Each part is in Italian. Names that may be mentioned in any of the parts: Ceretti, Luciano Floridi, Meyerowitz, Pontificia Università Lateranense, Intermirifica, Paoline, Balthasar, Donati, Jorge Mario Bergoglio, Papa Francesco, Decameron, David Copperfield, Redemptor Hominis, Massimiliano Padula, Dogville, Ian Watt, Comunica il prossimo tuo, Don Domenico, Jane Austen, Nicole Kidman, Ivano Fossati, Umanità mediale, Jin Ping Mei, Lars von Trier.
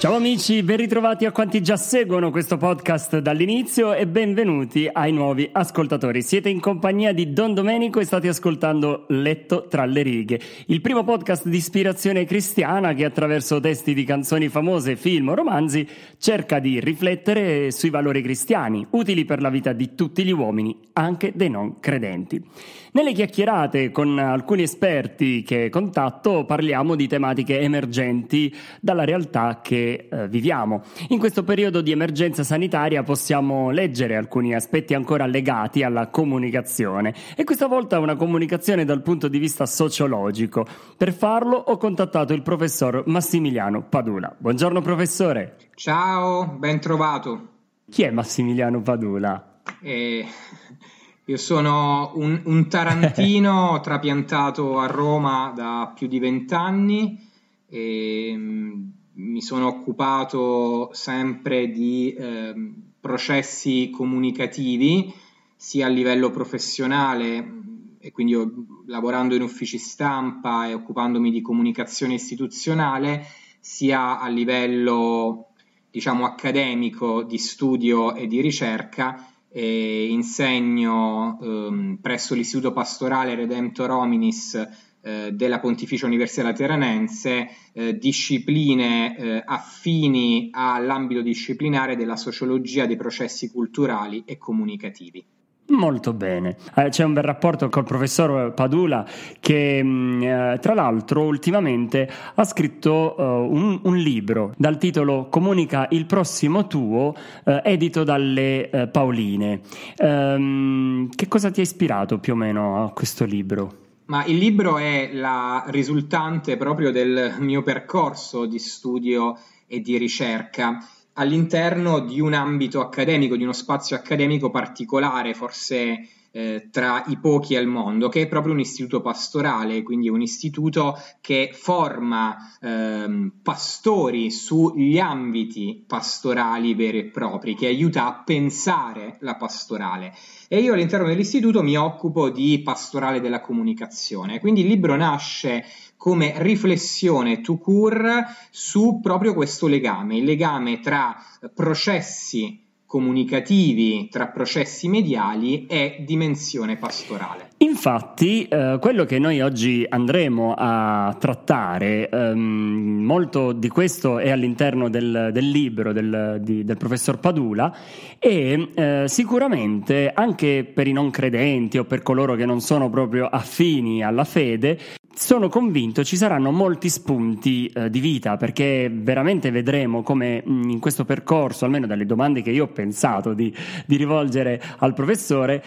Ciao amici, ben ritrovati a quanti già seguono questo podcast dall'inizio e benvenuti ai nuovi ascoltatori. Siete in compagnia di Don Domenico e state ascoltando Letto tra le righe, il primo podcast di ispirazione cristiana che attraverso testi di canzoni famose, film o romanzi cerca di riflettere sui valori cristiani, utili per la vita di tutti gli uomini, anche dei non credenti. Nelle chiacchierate con alcuni esperti che contatto parliamo di tematiche emergenti dalla realtà che viviamo. In questo periodo di emergenza sanitaria possiamo leggere alcuni aspetti ancora legati alla comunicazione, e questa volta una comunicazione dal punto di vista sociologico. Per farlo ho contattato il professor Massimiliano Padula. Buongiorno professore. Ciao, ben trovato. Chi è Massimiliano Padula? Io sono un tarantino trapiantato a Roma da più di 20 anni e mi sono occupato sempre di processi comunicativi, sia a livello professionale, e quindi lavorando in uffici stampa e occupandomi di comunicazione istituzionale, sia a livello, diciamo, accademico, di studio e di ricerca. E insegno presso l'Istituto Pastorale Redemptor Hominis della Pontificia Università Lateranense discipline affini all'ambito disciplinare della sociologia dei processi culturali e comunicativi. Molto bene, c'è un bel rapporto col professor Padula che tra l'altro ultimamente ha scritto un libro dal titolo Comunica il prossimo tuo, edito dalle Paoline. Che cosa ti ha ispirato più o meno a questo libro? Ma il libro è la risultante proprio del mio percorso di studio e di ricerca all'interno di un ambito accademico, di uno spazio accademico particolare, forse tra i pochi al mondo, che è proprio un istituto pastorale, quindi un istituto che forma pastori sugli ambiti pastorali veri e propri, che aiuta a pensare la pastorale. E io all'interno dell'istituto mi occupo di pastorale della comunicazione. Quindi il libro nasce come riflessione tout court su proprio questo legame, il legame tra processi comunicativi, tra processi mediali e dimensione pastorale. Infatti quello che noi oggi andremo a trattare, molto di questo è all'interno del libro del professor Padula, e sicuramente anche per i non credenti o per coloro che non sono proprio affini alla fede, sono convinto ci saranno molti spunti di vita, perché veramente vedremo come in questo percorso, almeno dalle domande che io ho pensato di rivolgere al professore,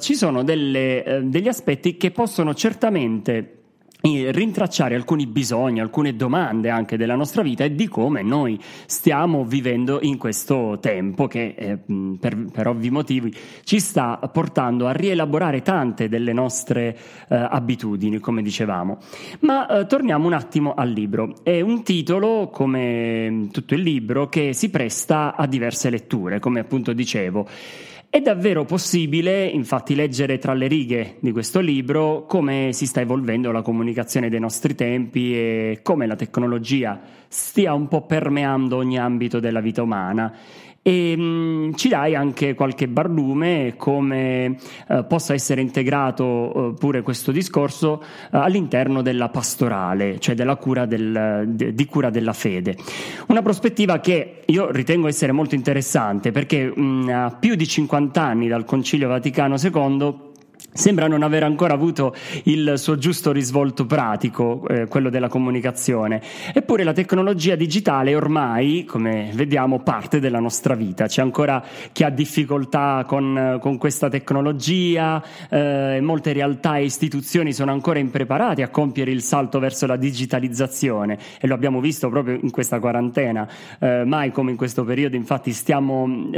ci sono degli aspetti che possono certamente rintracciare alcuni bisogni, alcune domande anche della nostra vita e di come noi stiamo vivendo in questo tempo che per ovvi motivi ci sta portando a rielaborare tante delle nostre abitudini, come dicevamo. Ma torniamo un attimo al libro. È un titolo, come tutto il libro, che si presta a diverse letture, come appunto dicevo. È davvero possibile, infatti, leggere tra le righe di questo libro come si sta evolvendo la comunicazione dei nostri tempi e come la tecnologia stia un po' permeando ogni ambito della vita umana. e ci dai anche qualche barlume come possa essere integrato pure questo discorso all'interno della pastorale, cioè della cura di cura della fede. Una prospettiva che io ritengo essere molto interessante, perché a più di 50 anni dal Concilio Vaticano II sembra non aver ancora avuto il suo giusto risvolto pratico, quello della comunicazione. Eppure la tecnologia digitale è ormai, come vediamo, parte della nostra vita. C'è ancora chi ha difficoltà con questa tecnologia, molte realtà e istituzioni sono ancora impreparate a compiere il salto verso la digitalizzazione, e lo abbiamo visto proprio in questa quarantena. Mai come in questo periodo, infatti, stiamo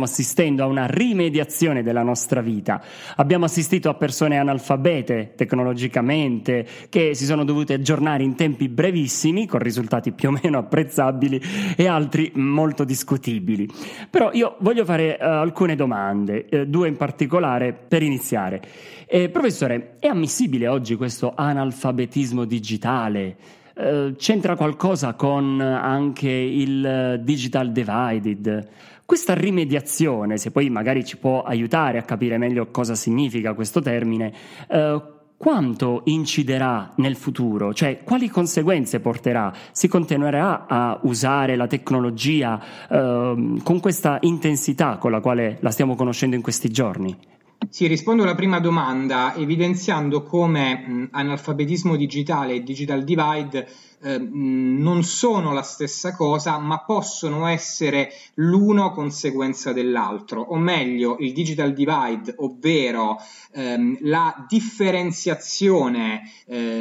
assistendo a una rimediazione della nostra vita. Abbiamo assistito a persone analfabete tecnologicamente che si sono dovute aggiornare in tempi brevissimi, con risultati più o meno apprezzabili, e altri molto discutibili. Però io voglio fare alcune domande, due in particolare, per iniziare. Professore, è ammissibile oggi questo analfabetismo digitale? C'entra qualcosa con anche il digital divided? Questa rimediazione, se poi magari ci può aiutare a capire meglio cosa significa questo termine, quanto inciderà nel futuro? Cioè, quali conseguenze porterà? Si continuerà a usare la tecnologia con questa intensità con la quale la stiamo conoscendo in questi giorni? Sì, rispondo alla prima domanda evidenziando come analfabetismo digitale e digital divide non sono la stessa cosa, ma possono essere l'uno conseguenza dell'altro, o meglio il digital divide, ovvero la differenziazione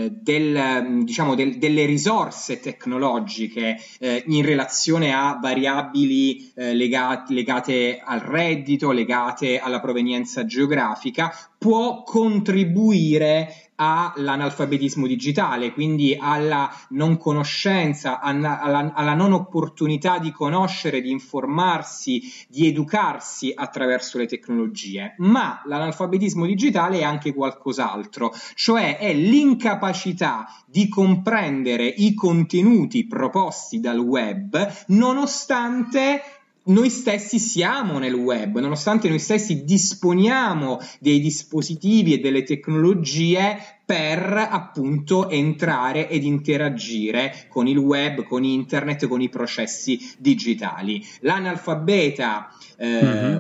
delle risorse tecnologiche in relazione a variabili legate al reddito, legate alla provenienza geografica, può contribuire all'analfabetismo digitale, quindi alla non conoscenza, alla non opportunità di conoscere, di informarsi, di educarsi attraverso le tecnologie. Ma l'analfabetismo digitale è anche qualcos'altro, cioè è l'incapacità di comprendere i contenuti proposti dal web, nonostante noi stessi siamo nel web, nonostante noi stessi disponiamo dei dispositivi e delle tecnologie per appunto entrare ed interagire con il web, con internet, con i processi digitali. L'analfabeta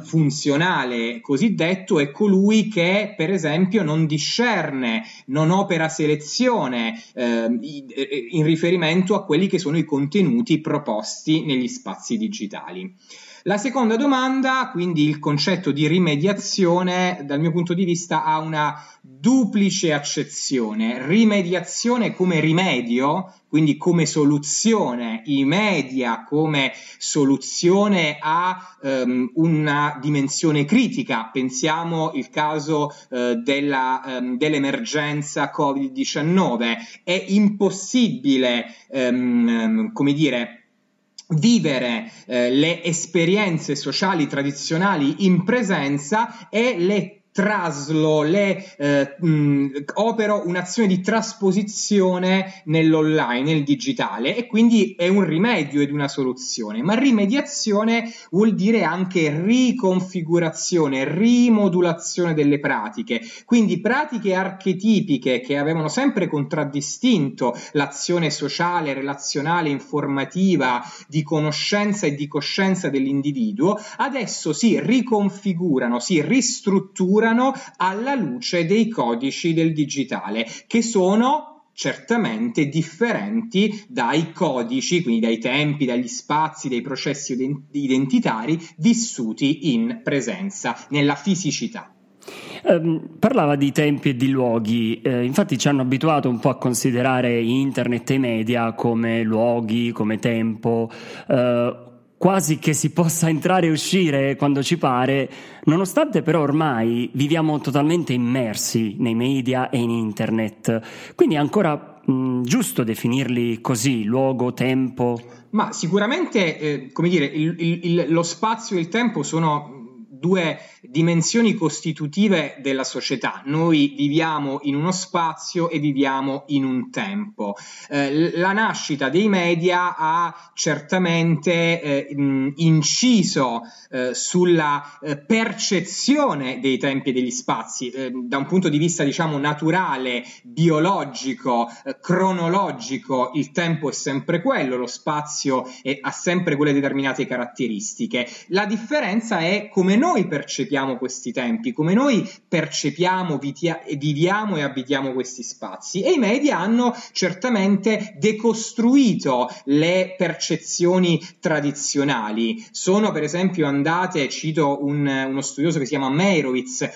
funzionale cosiddetto è colui che, per esempio, non discerne, non opera selezione in riferimento a quelli che sono i contenuti proposti negli spazi digitali. La seconda domanda, quindi il concetto di rimediazione, dal mio punto di vista ha una duplice accezione: rimediazione come rimedio, quindi come soluzione, i media come soluzione a una dimensione critica. Pensiamo il caso dell'emergenza Covid-19, è impossibile, vivere le esperienze sociali tradizionali in presenza e opero un'azione di trasposizione nell'online, nel digitale, e quindi è un rimedio ed una soluzione. Ma rimediazione vuol dire anche riconfigurazione, rimodulazione delle pratiche, quindi pratiche archetipiche che avevano sempre contraddistinto l'azione sociale, relazionale, informativa, di conoscenza e di coscienza dell'individuo, adesso si riconfigurano, si ristrutturano alla luce dei codici del digitale, che sono certamente differenti dai codici, quindi dai tempi, dagli spazi, dai processi identitari vissuti in presenza, nella fisicità. Parlava di tempi e di luoghi, infatti ci hanno abituato un po' a considerare internet e media come luoghi, come tempo, quasi che si possa entrare e uscire quando ci pare, nonostante però ormai viviamo totalmente immersi nei media e in internet, quindi è ancora giusto definirli così, luogo, tempo? Ma sicuramente, lo spazio e il tempo sono due dimensioni costitutive della società. Noi viviamo in uno spazio e viviamo in un tempo. La nascita dei media ha certamente inciso sulla percezione dei tempi e degli spazi da un punto di vista, diciamo, naturale, biologico, cronologico. Il tempo è sempre quello, lo spazio ha sempre quelle determinate caratteristiche. La differenza è come noi percepiamo questi tempi, come noi percepiamo, viviamo e abitiamo questi spazi, e i media hanno certamente decostruito le percezioni tradizionali. Sono per esempio andate, cito uno studioso che si chiama Meyerowitz,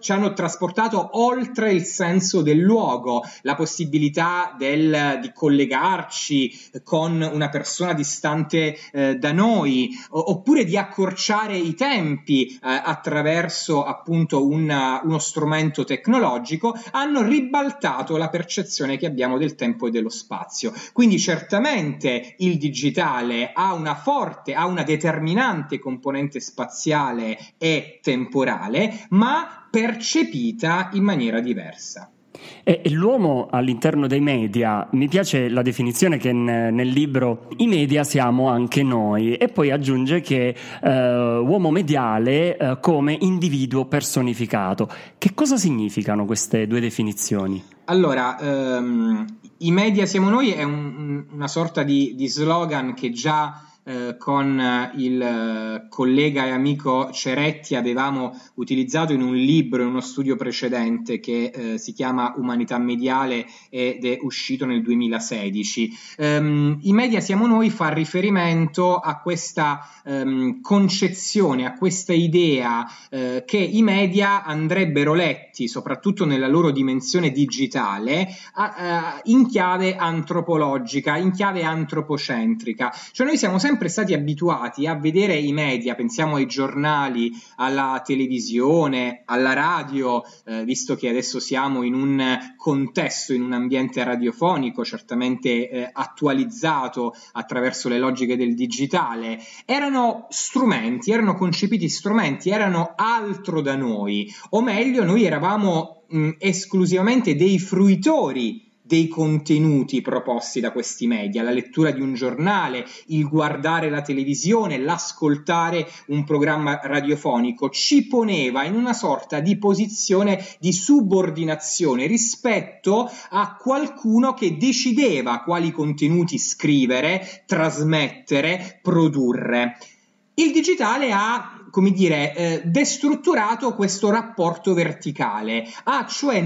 ci hanno trasportato oltre il senso del luogo, la possibilità di collegarci con una persona distante da noi, oppure di accorciare i tempi attraverso appunto uno strumento tecnologico. Hanno ribaltato la percezione che abbiamo del tempo e dello spazio. Quindi certamente il digitale ha una determinante componente spaziale e temporale, ma percepita in maniera diversa. E l'uomo all'interno dei media, mi piace la definizione che nel libro i media siamo anche noi, e poi aggiunge che uomo mediale come individuo personificato. Che cosa significano queste due definizioni? Allora, i media siamo noi è una sorta di slogan che già con il collega e amico Ceretti avevamo utilizzato in un libro, in uno studio precedente che si chiama Umanità mediale ed è uscito nel 2016. I media siamo noi fa riferimento a questa concezione, a questa idea che i media andrebbero letti, soprattutto nella loro dimensione digitale, in chiave antropologica, in chiave antropocentrica. Cioè noi siamo sempre stati abituati a vedere i media, pensiamo ai giornali, alla televisione, alla radio, visto che adesso siamo in un contesto, in un ambiente radiofonico certamente attualizzato attraverso le logiche del digitale. Erano strumenti, erano concepiti strumenti, erano altro da noi, o meglio noi eravamo esclusivamente dei fruitori dei contenuti proposti da questi media, la lettura di un giornale, il guardare la televisione, l'ascoltare un programma radiofonico, ci poneva in una sorta di posizione di subordinazione rispetto a qualcuno che decideva quali contenuti scrivere, trasmettere, produrre. Il digitale ha, come dire, destrutturato questo rapporto verticale, ha cioè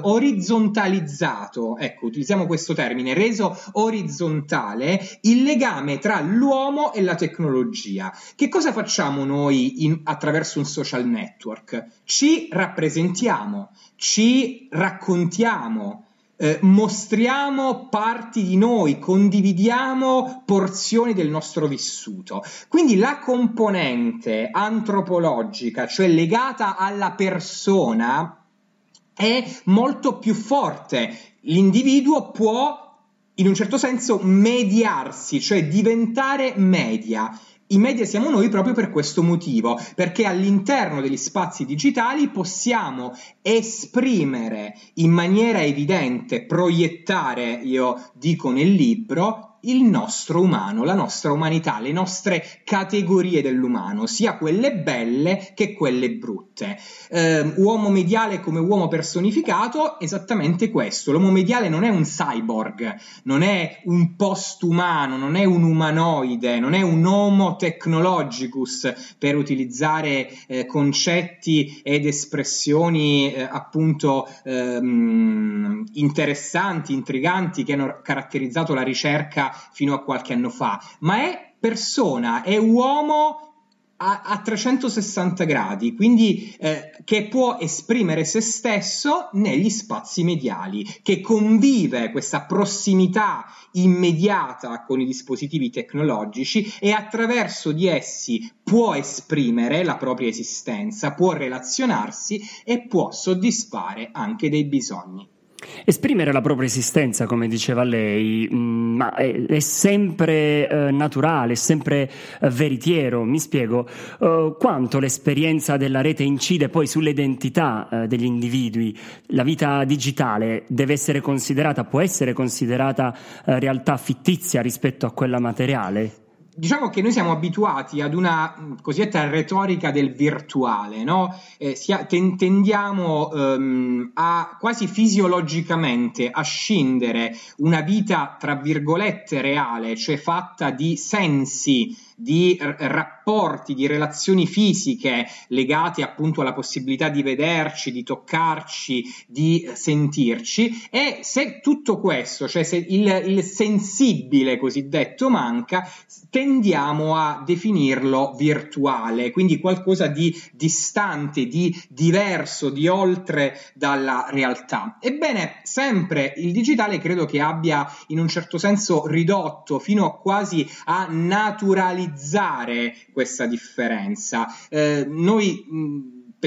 orizzontalizzato, ecco, utilizziamo questo termine, reso orizzontale il legame tra l'uomo e la tecnologia. Che cosa facciamo noi attraverso un social network? Ci rappresentiamo, ci raccontiamo, mostriamo parti di noi, condividiamo porzioni del nostro vissuto. Quindi la componente antropologica, cioè legata alla persona, è molto più forte. L'individuo può, in un certo senso, mediarsi, cioè diventare media. I media siamo noi proprio per questo motivo, perché all'interno degli spazi digitali possiamo esprimere in maniera evidente, proiettare, io dico nel libro, il nostro umano, la nostra umanità, le nostre categorie dell'umano, sia quelle belle che quelle brutte. Uomo mediale come uomo personificato, esattamente questo. L'uomo mediale non è un cyborg, non è un postumano, non è un umanoide, non è un homo technologicus, per utilizzare concetti ed espressioni appunto interessanti, intriganti, che hanno caratterizzato la ricerca fino a qualche anno fa, ma è persona, è uomo a 360 gradi, quindi che può esprimere se stesso negli spazi mediali, che convive questa prossimità immediata con i dispositivi tecnologici e attraverso di essi può esprimere la propria esistenza, può relazionarsi e può soddisfare anche dei bisogni. Esprimere la propria esistenza, come diceva lei, ma è sempre naturale, è sempre veritiero. Mi spiego, quanto l'esperienza della rete incide poi sull'identità degli individui. La vita digitale deve essere considerata, può essere considerata realtà fittizia rispetto a quella materiale? Diciamo che noi siamo abituati ad una cosiddetta retorica del virtuale, no? Tendiamo a quasi fisiologicamente a scindere una vita tra virgolette reale, cioè fatta di sensi, di rapporti, di relazioni fisiche legate appunto alla possibilità di vederci, di toccarci, di sentirci, e se tutto questo, cioè se il sensibile cosiddetto manca, tendiamo a definirlo virtuale, quindi qualcosa di distante, di diverso, di oltre dalla realtà. Ebbene, sempre il digitale credo che abbia in un certo senso ridotto fino quasi a naturalizzare questa differenza. Noi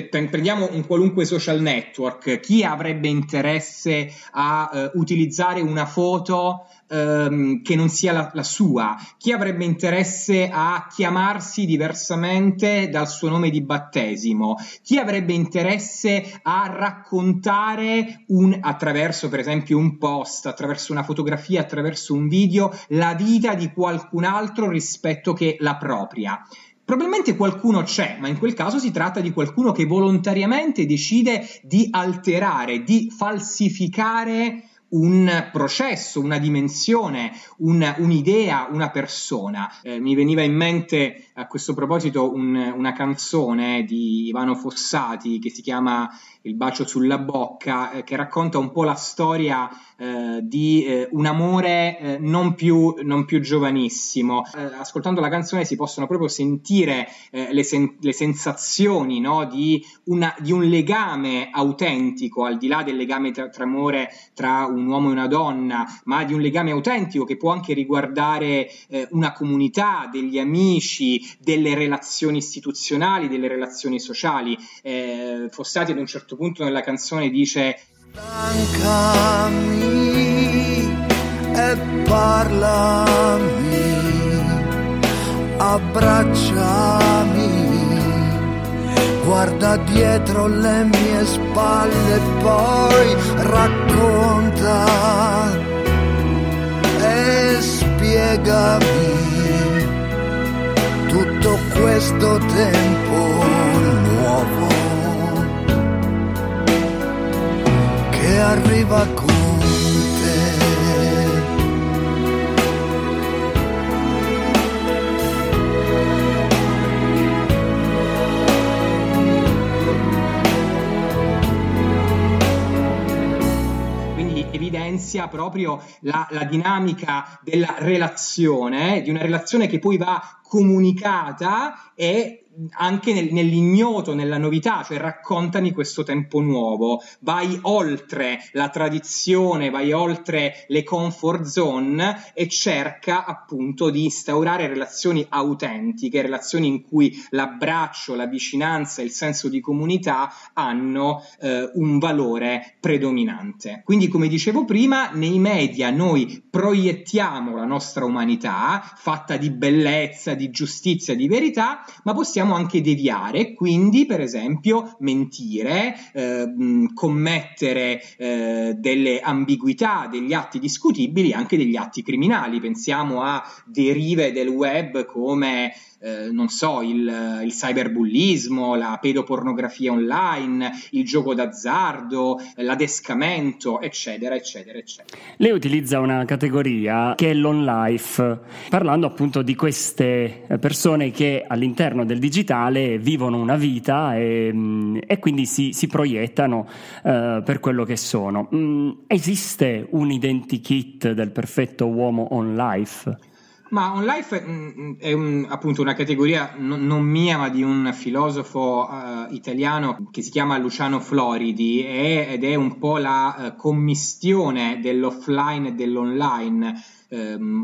prendiamo un qualunque social network, chi avrebbe interesse a utilizzare una foto che non sia la sua? Chi avrebbe interesse a chiamarsi diversamente dal suo nome di battesimo? Chi avrebbe interesse a raccontare attraverso per esempio un post, attraverso una fotografia, attraverso un video, la vita di qualcun altro rispetto che la propria? Probabilmente qualcuno c'è, ma in quel caso si tratta di qualcuno che volontariamente decide di alterare, di falsificare un processo, una dimensione, un'idea, una persona. Mi veniva in mente a questo proposito una canzone di Ivano Fossati che si chiama Il bacio sulla bocca, che racconta un po' la storia di un amore non più giovanissimo. Ascoltando la canzone si possono proprio sentire le sensazioni, no? di un legame autentico, al di là del legame tra amore tra un uomo e una donna, ma di un legame autentico che può anche riguardare una comunità, degli amici, delle relazioni istituzionali, delle relazioni sociali. Fossati ad un certo punto nella canzone dice: stancami e parlami, abbracciami, guarda dietro le mie spalle, poi racconta e spiegami tutto questo tempo nuovo che arriva con te. Quindi evidenzia proprio la dinamica della relazione, di una relazione che poi va comunicata e anche nell'ignoto, nella novità, cioè raccontami questo tempo nuovo, vai oltre la tradizione, vai oltre le comfort zone e cerca appunto di instaurare relazioni autentiche, relazioni in cui l'abbraccio, la vicinanza, il senso di comunità hanno un valore predominante. Quindi, come dicevo prima, nei media noi proiettiamo la nostra umanità fatta di bellezza, di giustizia, di verità, ma possiamo anche deviare, quindi per esempio mentire, commettere delle ambiguità, degli atti discutibili, anche degli atti criminali. Pensiamo a derive del web come il cyberbullismo, la pedopornografia online, il gioco d'azzardo, l'adescamento, eccetera, eccetera, eccetera. Lei utilizza una categoria che è l'on life, parlando appunto di queste persone che all'interno del digitale vivono una vita e quindi si proiettano per quello che sono. Esiste un identikit del perfetto uomo on life? Ma on life è appunto una categoria non mia, ma di un filosofo italiano che si chiama Luciano Floridi ed è un po' la commistione dell'offline e dell'online.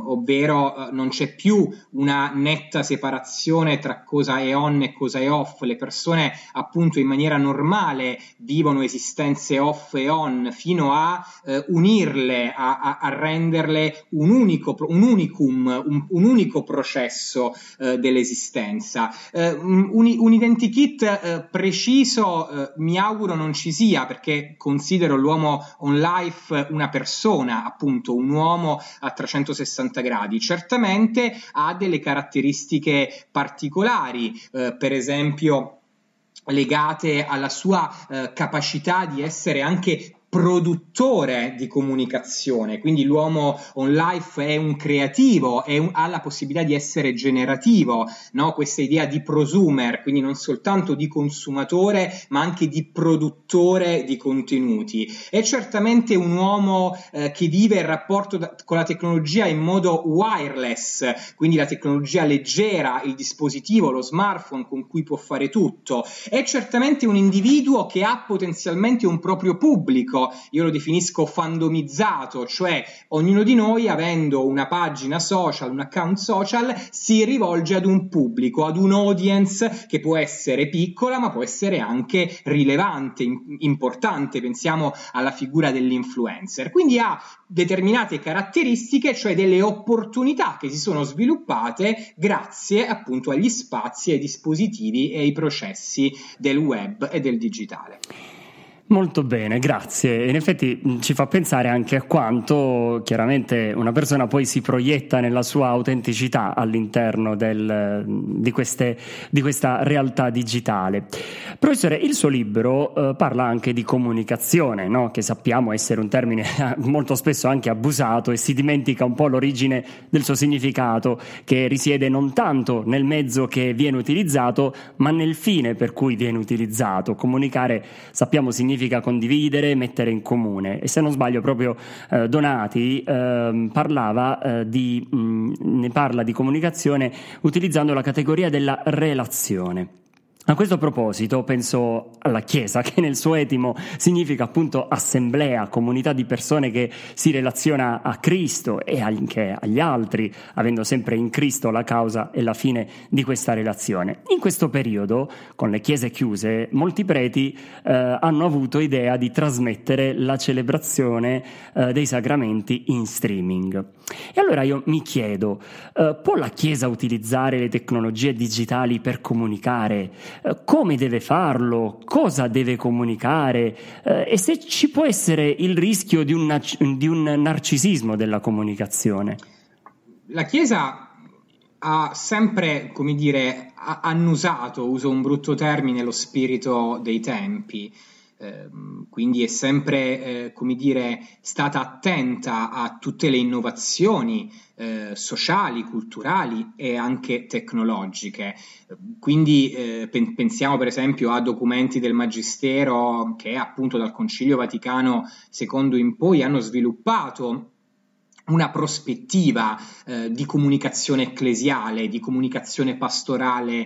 ovvero non c'è più una netta separazione tra cosa è on e cosa è off. Le persone appunto in maniera normale vivono esistenze off e on fino a unirle, a renderle un unico processo dell'esistenza. Un identikit preciso mi auguro non ci sia, perché considero l'uomo on life una persona, appunto un uomo a 360 gradi. Certamente ha delle caratteristiche particolari, per esempio legate alla sua capacità di essere anche produttore di comunicazione, quindi l'uomo on life è un creativo, ha la possibilità di essere generativo, no? Questa idea di prosumer, quindi non soltanto di consumatore ma anche di produttore di contenuti. È certamente un uomo che vive il rapporto con la tecnologia in modo wireless, quindi la tecnologia leggera, il dispositivo, lo smartphone con cui può fare tutto. È certamente un individuo che ha potenzialmente un proprio pubblico, io lo definisco fandomizzato, cioè ognuno di noi, avendo una pagina social, un account social, si rivolge ad un pubblico, ad un audience che può essere piccola ma può essere anche rilevante, importante. Pensiamo alla figura dell'influencer, quindi ha determinate caratteristiche, cioè delle opportunità che si sono sviluppate grazie appunto agli spazi, ai dispositivi e ai processi del web e del digitale. Molto bene, grazie. In effetti ci fa pensare anche a quanto chiaramente una persona poi si proietta nella sua autenticità all'interno di questa realtà digitale. Professore, il suo libro parla anche di comunicazione, no? Che sappiamo essere un termine molto spesso anche abusato, e si dimentica un po' l'origine del suo significato, che risiede non tanto nel mezzo che viene utilizzato ma nel fine per cui viene utilizzato. Comunicare, sappiamo, significa condividere, mettere in comune, e se non sbaglio proprio Donati parla di comunicazione utilizzando la categoria della relazione. A questo proposito penso alla Chiesa, che nel suo etimo significa appunto assemblea, comunità di persone che si relaziona a Cristo e anche agli altri, avendo sempre in Cristo la causa e la fine di questa relazione. In questo periodo, con le chiese chiuse, molti preti hanno avuto idea di trasmettere la celebrazione dei sacramenti in streaming. E allora io mi chiedo, può la Chiesa utilizzare le tecnologie digitali per comunicare? Come deve farlo? Cosa deve comunicare? E se ci può essere il rischio di un narcisismo della comunicazione? La Chiesa ha sempre, come dire, annusato, uso un brutto termine, lo spirito dei tempi. Quindi è sempre, come dire, stata attenta a tutte le innovazioni sociali, culturali e anche tecnologiche. Quindi pensiamo per esempio a documenti del Magistero che appunto dal Concilio Vaticano II in poi hanno sviluppato una prospettiva di comunicazione ecclesiale, di comunicazione pastorale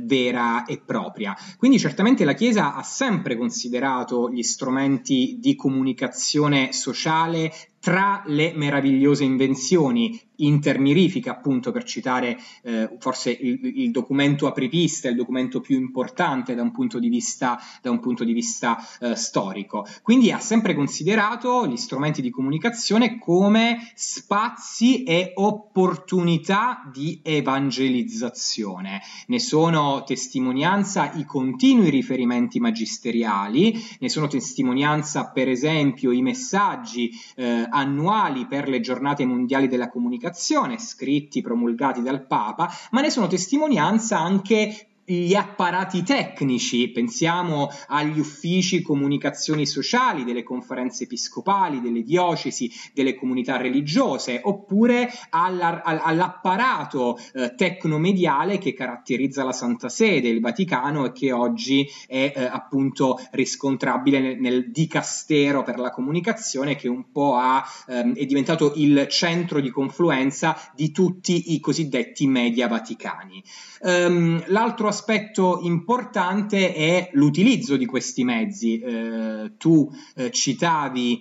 vera e propria. Quindi certamente la Chiesa ha sempre considerato gli strumenti di comunicazione sociale tra le meravigliose invenzioni. Intermirifica, appunto, per citare forse il documento apripista, il documento più importante da un punto di vista storico. Quindi ha sempre considerato gli strumenti di comunicazione come spazi e opportunità di evangelizzazione. Ne sono testimonianza i continui riferimenti magisteriali, ne sono testimonianza per esempio i messaggi annuali per le giornate mondiali della comunicazione, scritti, promulgati dal Papa, ma ne sono testimonianza anche gli apparati tecnici. Pensiamo agli uffici comunicazioni sociali delle conferenze episcopali, delle diocesi, delle comunità religiose, oppure all'apparato tecnomediale che caratterizza la Santa Sede, il Vaticano, e che oggi è appunto riscontrabile nel Dicastero per la comunicazione, che un po' è diventato il centro di confluenza di tutti i cosiddetti media vaticani. L'altro aspetto aspetto importante è l'utilizzo di questi mezzi. Tu citavi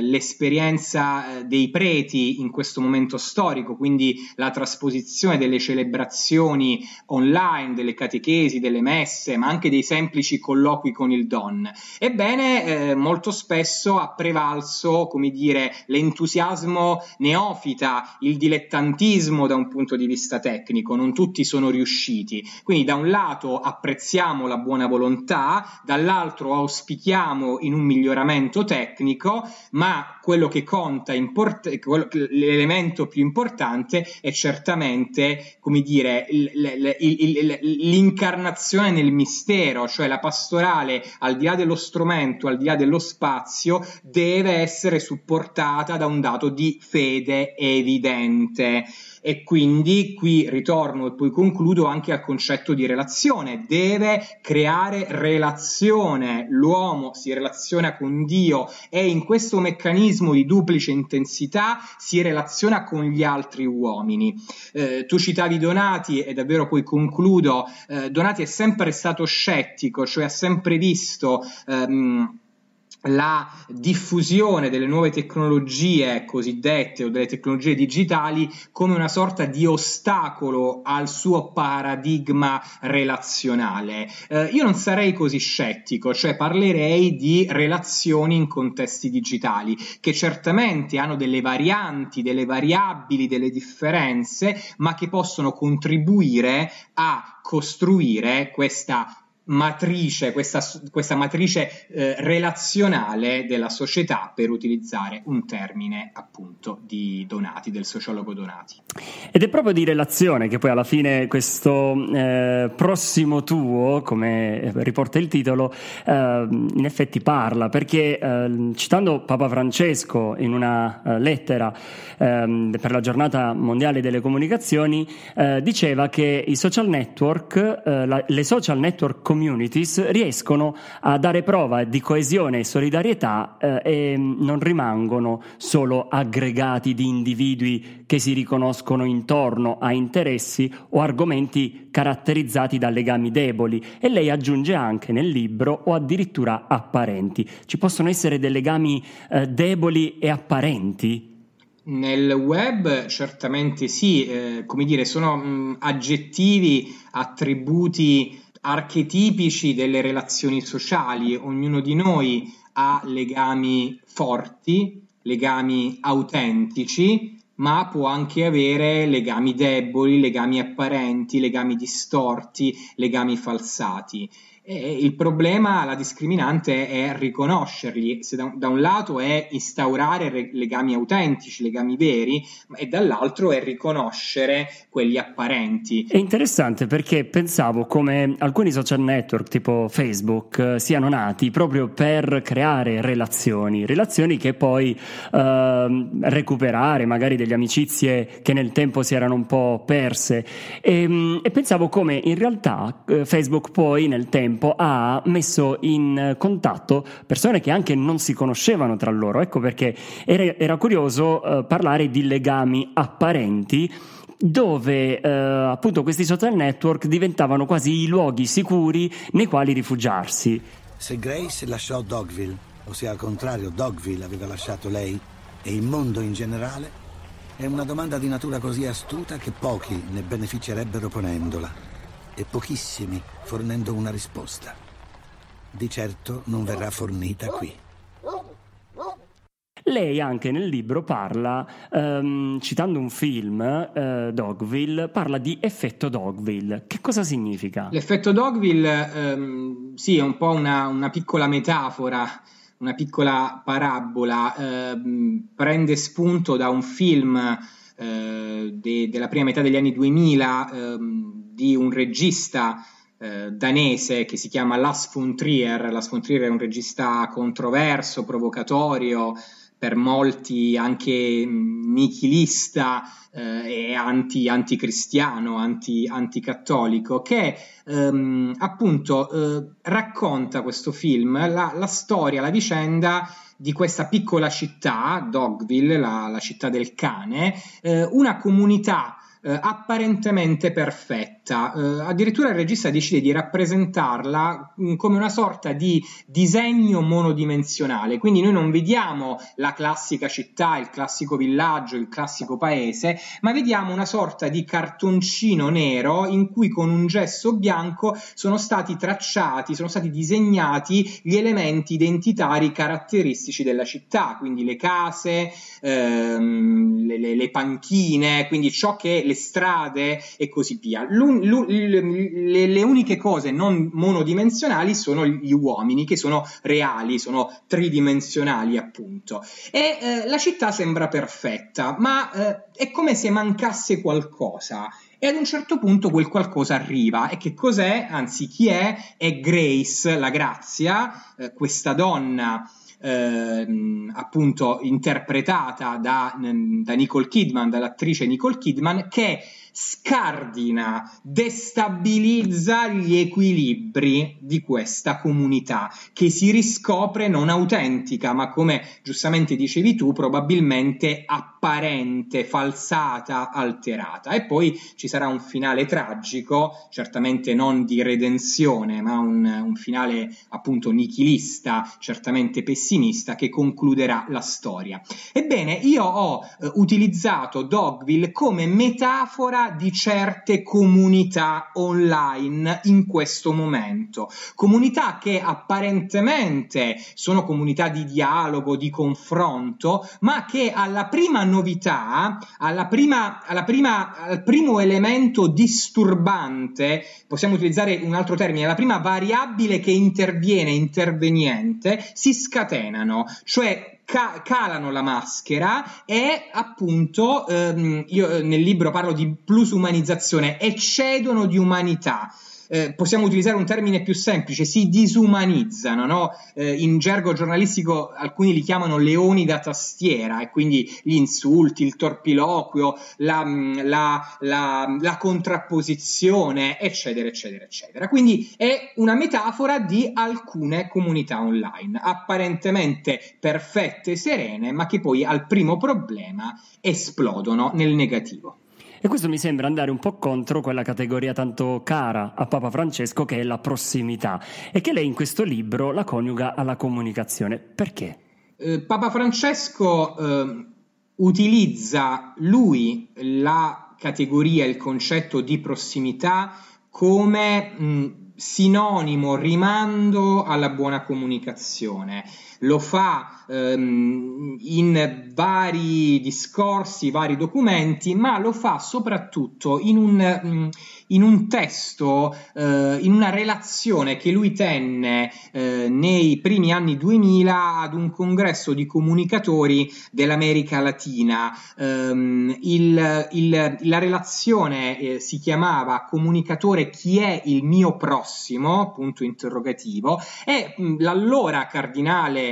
l'esperienza dei preti in questo momento storico, quindi la trasposizione delle celebrazioni online, delle catechesi, delle messe, ma anche dei semplici colloqui con il don. Ebbene, molto spesso ha prevalso, come dire, l'entusiasmo neofita, il dilettantismo da un punto di vista tecnico, non tutti sono riusciti. Quindi da un lato apprezziamo la buona volontà, dall'altro auspichiamo in un miglioramento tecnico, ma quello che conta, l'elemento più importante è certamente, come dire, l'incarnazione nel mistero, cioè la pastorale, al di là dello strumento, al di là dello spazio, deve essere supportata da un dato di fede evidente. E quindi qui ritorno e poi concludo anche al concetto di relazione. Deve creare relazione, l'uomo si relaziona con Dio e in questo meccanismo di duplice intensità si relaziona con gli altri uomini. Tu citavi Donati, e davvero poi concludo. Donati è sempre stato scettico, cioè ha sempre visto la diffusione delle nuove tecnologie cosiddette o delle tecnologie digitali come una sorta di ostacolo al suo paradigma relazionale. Io non sarei così scettico, cioè parlerei di relazioni in contesti digitali che certamente hanno delle varianti, delle variabili, delle differenze, ma che possono contribuire a costruire questa matrice relazionale della società, per utilizzare un termine appunto di Donati, del sociologo Donati. Ed è proprio di relazione che poi alla fine questo prossimo tuo, come riporta il titolo, in effetti parla, perché citando Papa Francesco in una lettera per la giornata mondiale delle comunicazioni, diceva che i social network, le social network communities riescono a dare prova di coesione e solidarietà e non rimangono solo aggregati di individui che si riconoscono intorno a interessi o argomenti caratterizzati da legami deboli. E lei aggiunge anche nel libro, o addirittura apparenti. Ci possono essere dei legami deboli e apparenti? Nel web certamente sì, sono aggettivi, attributi archetipici delle relazioni sociali. Ognuno di noi ha legami forti, legami autentici, ma può anche avere legami deboli, legami apparenti, legami distorti, legami falsati. E il problema, la discriminante, è riconoscerli. Se da un lato è instaurare legami autentici, legami veri, e dall'altro è riconoscere quelli apparenti. È interessante, perché pensavo come alcuni social network tipo Facebook siano nati proprio per creare relazioni che poi recuperare, magari delle amicizie che nel tempo si erano un po' perse, e pensavo come in realtà Facebook poi nel tempo ha messo in contatto persone che anche non si conoscevano tra loro. Ecco perché era curioso parlare di legami apparenti, dove appunto questi social network diventavano quasi i luoghi sicuri nei quali rifugiarsi. Se Grace lasciò Dogville, o se al contrario Dogville aveva lasciato lei e il mondo in generale, è una domanda di natura così astuta che pochi ne beneficerebbero ponendola, e pochissimi fornendo una risposta. Di certo non verrà fornita qui. Lei anche nel libro parla, citando un film, Dogville, parla di effetto Dogville. Che cosa significa? L'effetto Dogville, sì, è un po' una piccola metafora, una piccola parabola. Prende spunto da un film della prima metà degli anni 2000, di un regista danese che si chiama Lars von Trier. Lars von Trier è un regista controverso, provocatorio, per molti anche nichilista e anticristiano, anticattolico, che racconta questo film, la storia, la vicenda di questa piccola città, Dogville, la città del cane, una comunità apparentemente perfetta. Addirittura il regista decide di rappresentarla come una sorta di disegno monodimensionale, quindi noi non vediamo la classica città, il classico villaggio, il classico paese, ma vediamo una sorta di cartoncino nero in cui con un gesso bianco sono stati tracciati, sono stati disegnati gli elementi identitari caratteristici della città, quindi le case, le panchine, quindi ciò che le strade e così via. Le uniche cose non monodimensionali sono gli uomini, che sono reali, sono tridimensionali appunto. E la città sembra perfetta, ma è come se mancasse qualcosa. E ad un certo punto quel qualcosa arriva, e che cos'è? Anzi, chi è? È Grace, la Grazia, questa donna appunto interpretata da Nicole Kidman, dall'attrice Nicole Kidman, che scardina, destabilizza gli equilibri di questa comunità, che si riscopre non autentica, ma, come giustamente dicevi tu, probabilmente apparente, falsata, alterata. E poi ci sarà un finale tragico, certamente non di redenzione, ma un finale appunto nichilista, certamente pessimista, che concluderà la storia. Ebbene, io ho utilizzato Dogville come metafora di certe comunità online in questo momento, comunità che apparentemente sono comunità di dialogo, di confronto, ma che alla prima novità, al primo elemento disturbante, possiamo utilizzare un altro termine, alla prima variabile che interveniente, si scatenano, cioè calano la maschera e appunto, io nel libro parlo di plusumanizzazione, eccedono di umanità. Possiamo utilizzare un termine più semplice, si disumanizzano, no? In gergo giornalistico alcuni li chiamano leoni da tastiera, e quindi gli insulti, il torpiloquio, la contrapposizione, eccetera, eccetera, eccetera. Quindi è una metafora di alcune comunità online, apparentemente perfette e serene, ma che poi al primo problema esplodono nel negativo. E questo mi sembra andare un po' contro quella categoria tanto cara a Papa Francesco, che è la prossimità, e che lei in questo libro la coniuga alla comunicazione. Perché? Papa Francesco utilizza lui la categoria, il concetto di prossimità come sinonimo, rimando alla buona comunicazione. Lo fa in vari discorsi, vari documenti, ma lo fa soprattutto in un testo, in una relazione che lui tenne nei primi anni 2000 ad un congresso di comunicatori dell'America Latina. La relazione si chiamava "Comunicatore, chi è il mio prossimo?", punto interrogativo, e l'allora cardinale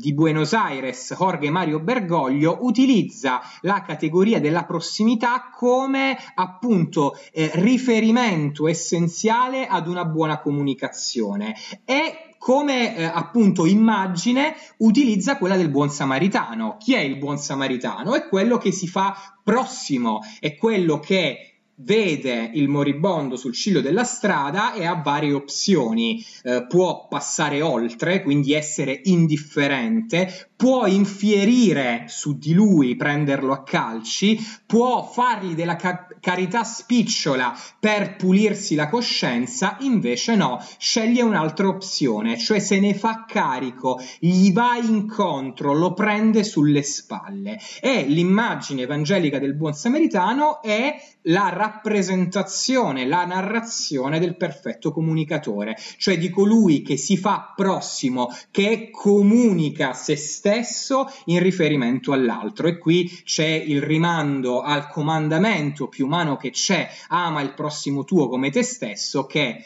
di Buenos Aires, Jorge Mario Bergoglio, utilizza la categoria della prossimità come appunto riferimento essenziale ad una buona comunicazione, e come appunto immagine utilizza quella del buon samaritano. Chi è il buon samaritano? È quello che si fa prossimo, è quello che vede il moribondo sul ciglio della strada e ha varie opzioni. Può passare oltre, quindi essere indifferente, può infierire su di lui, prenderlo a calci, può fargli della carità spicciola per pulirsi la coscienza. Invece no, sceglie un'altra opzione, cioè se ne fa carico, gli va incontro, lo prende sulle spalle. E l'immagine evangelica del buon samaritano è la rappresentazione, la narrazione del perfetto comunicatore, cioè di colui che si fa prossimo, che comunica se stesso in riferimento all'altro. E qui c'è il rimando al comandamento più umano che c'è: ama il prossimo tuo come te stesso, che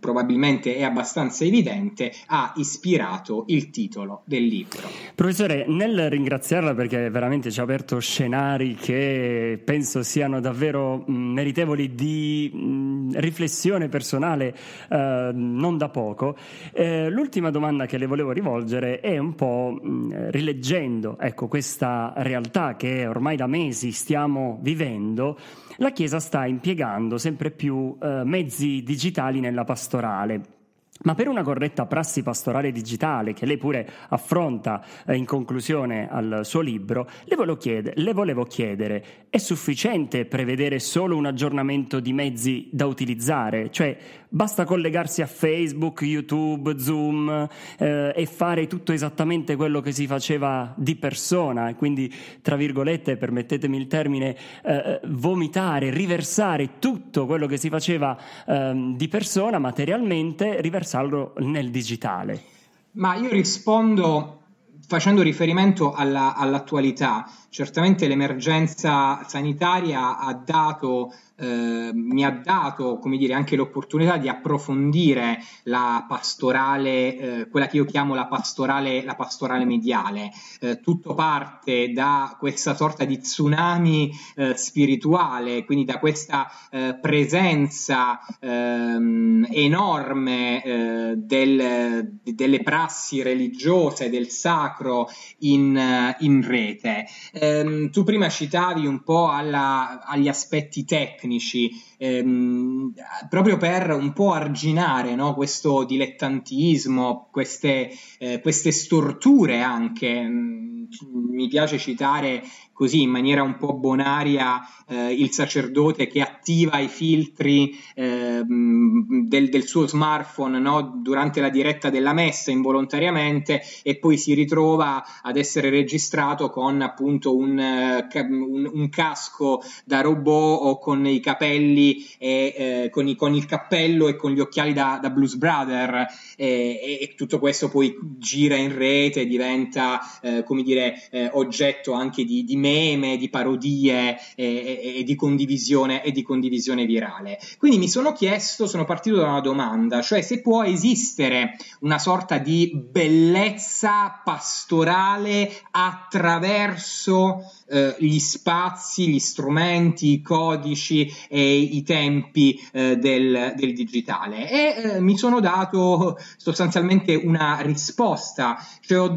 probabilmente è abbastanza evidente, ha ispirato il titolo del libro. Professore, nel ringraziarla, perché veramente ci ha aperto scenari che penso siano davvero meritevoli di riflessione personale non da poco. L'ultima domanda che le volevo rivolgere è un po' rileggendo, ecco, questa realtà che ormai da mesi stiamo vivendo. La Chiesa sta impiegando sempre più mezzi digitali nella pastorale. Ma per una corretta prassi pastorale digitale, che lei pure affronta in conclusione al suo libro, le volevo chiedere, è sufficiente prevedere solo un aggiornamento di mezzi da utilizzare? Cioè, basta collegarsi a Facebook, YouTube, Zoom e fare tutto esattamente quello che si faceva di persona, quindi, tra virgolette, permettetemi il termine, vomitare, riversare tutto quello che si faceva di persona materialmente, salvo nel digitale? Ma io rispondo facendo riferimento all'attualità. Certamente l'emergenza sanitaria mi ha dato, come dire, anche l'opportunità di approfondire la pastorale, quella che io chiamo la pastorale mediale. Tutto parte da questa sorta di tsunami spirituale, quindi da questa presenza enorme delle prassi religiose, del sacro in rete. Tu prima citavi un po' agli aspetti tecnici, proprio per un po' arginare, no, questo dilettantismo, queste storture anche. Mi piace citare così in maniera un po' bonaria il sacerdote che attiva i filtri del suo smartphone, no, durante la diretta della messa involontariamente, e poi si ritrova ad essere registrato con appunto un casco da robot, o con i capelli e con il cappello e con gli occhiali da Blues Brother, e tutto questo poi gira in rete, diventa come dire oggetto anche di meme, di parodie e di condivisione virale. Quindi sono partito da una domanda, cioè se può esistere una sorta di bellezza pastorale attraverso gli spazi, gli strumenti, i codici e i tempi del digitale, e mi sono dato sostanzialmente una risposta, cioè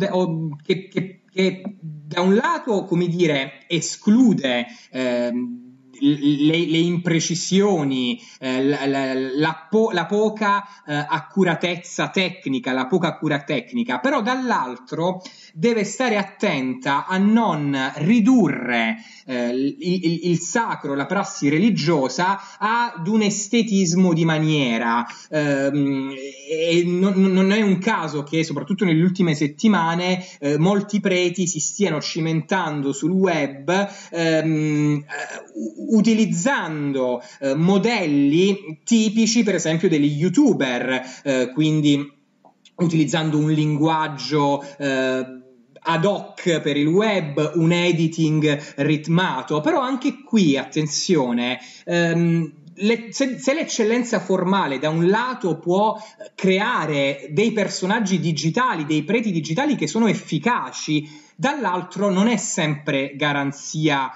che da un lato, come dire, esclude le imprecisioni, la poca accuratezza tecnica, però dall'altro deve stare attenta a non ridurre il sacro, la prassi religiosa, ad un estetismo di maniera. E non è un caso che, soprattutto nelle ultime settimane, molti preti si stiano cimentando sul web utilizzando modelli tipici, per esempio, degli youtuber, quindi utilizzando un linguaggio ad hoc per il web, un editing ritmato. Però anche qui, attenzione, se l'eccellenza formale da un lato può creare dei personaggi digitali, dei preti digitali che sono efficaci, dall'altro non è sempre garanzia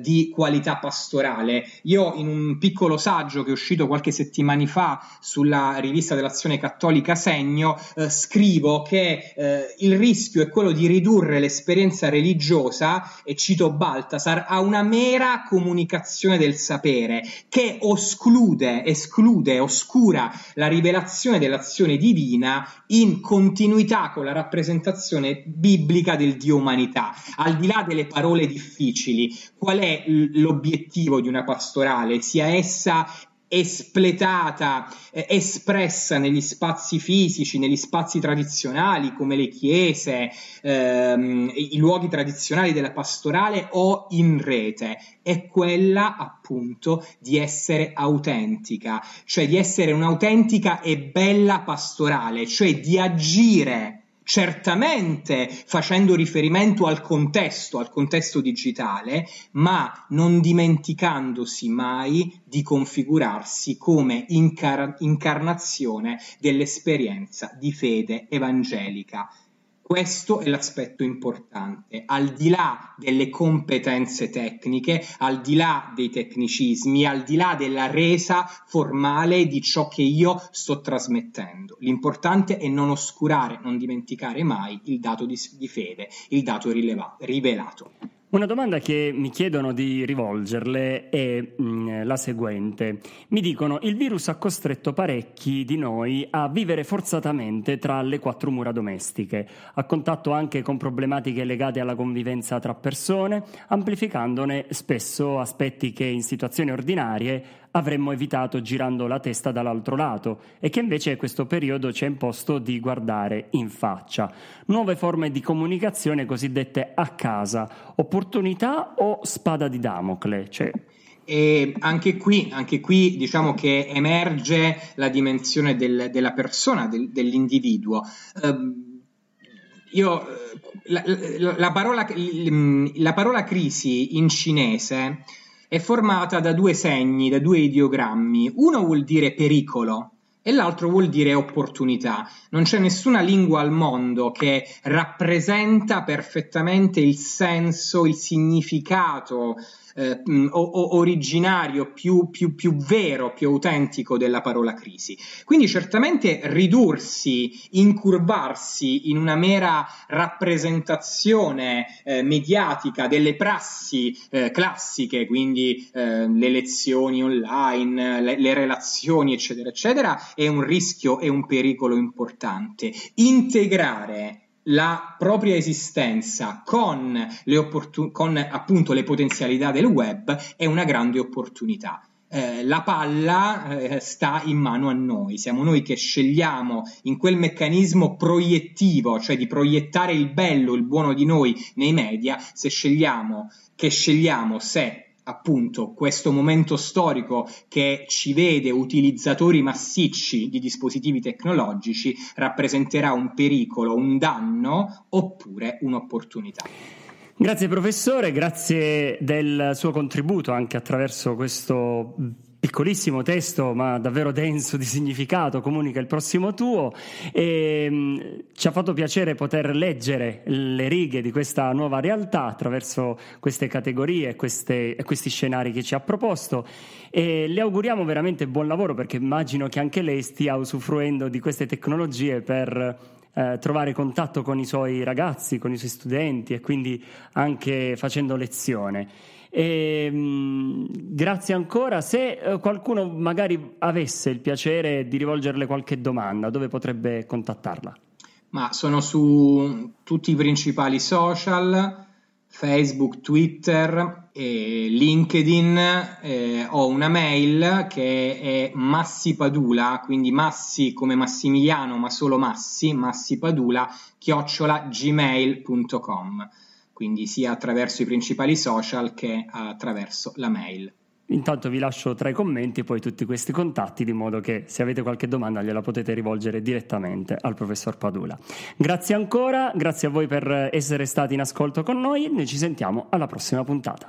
di qualità pastorale. Io, in un piccolo saggio che è uscito qualche settimana fa sulla rivista dell'Azione Cattolica Segno, scrivo che il rischio è quello di ridurre l'esperienza religiosa, e cito Balthasar, a una mera comunicazione del sapere che oscura la rivelazione dell'azione divina in continuità con la rappresentazione biblica del Dio umanità. Al di là delle parole difficili, qual è l'obiettivo di una pastorale, sia essa espletata, espressa negli spazi fisici, negli spazi tradizionali come le chiese, i luoghi tradizionali della pastorale, o in rete? È quella appunto di essere autentica, cioè di essere un'autentica e bella pastorale, cioè di agire certamente facendo riferimento al contesto digitale, ma non dimenticandosi mai di configurarsi come incarnazione dell'esperienza di fede evangelica. Questo è l'aspetto importante, al di là delle competenze tecniche, al di là dei tecnicismi, al di là della resa formale di ciò che io sto trasmettendo. L'importante è non oscurare, non dimenticare mai il dato di fede, il dato rivelato. Una domanda che mi chiedono di rivolgerle è la seguente. Mi dicono: il virus ha costretto parecchi di noi a vivere forzatamente tra le quattro mura domestiche, a contatto anche con problematiche legate alla convivenza tra persone, amplificandone spesso aspetti che in situazioni ordinarie avremmo evitato girando la testa dall'altro lato e che invece questo periodo ci ha imposto di guardare in faccia. Nuove forme di comunicazione cosiddette a casa, opportunità o spada di Damocle? Cioè... E anche qui diciamo che emerge la dimensione della persona, dell'individuo. La parola crisi in cinese è formata da due segni, da due ideogrammi. Uno vuol dire pericolo e l'altro vuol dire opportunità. Non c'è nessuna lingua al mondo che rappresenta perfettamente il senso, il significato originario, più vero, più autentico della parola crisi. Quindi certamente ridursi, incurvarsi in una mera rappresentazione mediatica delle prassi classiche, quindi le lezioni online, le relazioni eccetera eccetera, è un rischio, è un pericolo importante. Integrare la propria esistenza con appunto le potenzialità del web è una grande opportunità. La palla sta in mano a noi, siamo noi che scegliamo in quel meccanismo proiettivo, cioè di proiettare il bello, il buono di noi nei media, se appunto questo momento storico che ci vede utilizzatori massicci di dispositivi tecnologici rappresenterà un pericolo, un danno oppure un'opportunità. Grazie professore, grazie del suo contributo anche attraverso questo piccolissimo testo ma davvero denso di significato, Comunica il prossimo tuo, e ci ha fatto piacere poter leggere le righe di questa nuova realtà attraverso queste categorie e questi scenari che ci ha proposto, e le auguriamo veramente buon lavoro, perché immagino che anche lei stia usufruendo di queste tecnologie per trovare contatto con i suoi ragazzi, con i suoi studenti e quindi anche facendo lezione. Grazie ancora. Se qualcuno magari avesse il piacere di rivolgerle qualche domanda, dove potrebbe contattarla? Ma sono su tutti i principali social, Facebook, Twitter, LinkedIn, ho una mail che è massipadula, quindi massi come Massimiliano ma solo massi, massipadula@gmail.com, quindi sia attraverso i principali social che attraverso la mail. Intanto vi lascio tra i commenti poi tutti questi contatti, di modo che se avete qualche domanda gliela potete rivolgere direttamente al professor Padula. Grazie ancora, grazie a voi per essere stati in ascolto con noi, e noi ci sentiamo alla prossima puntata.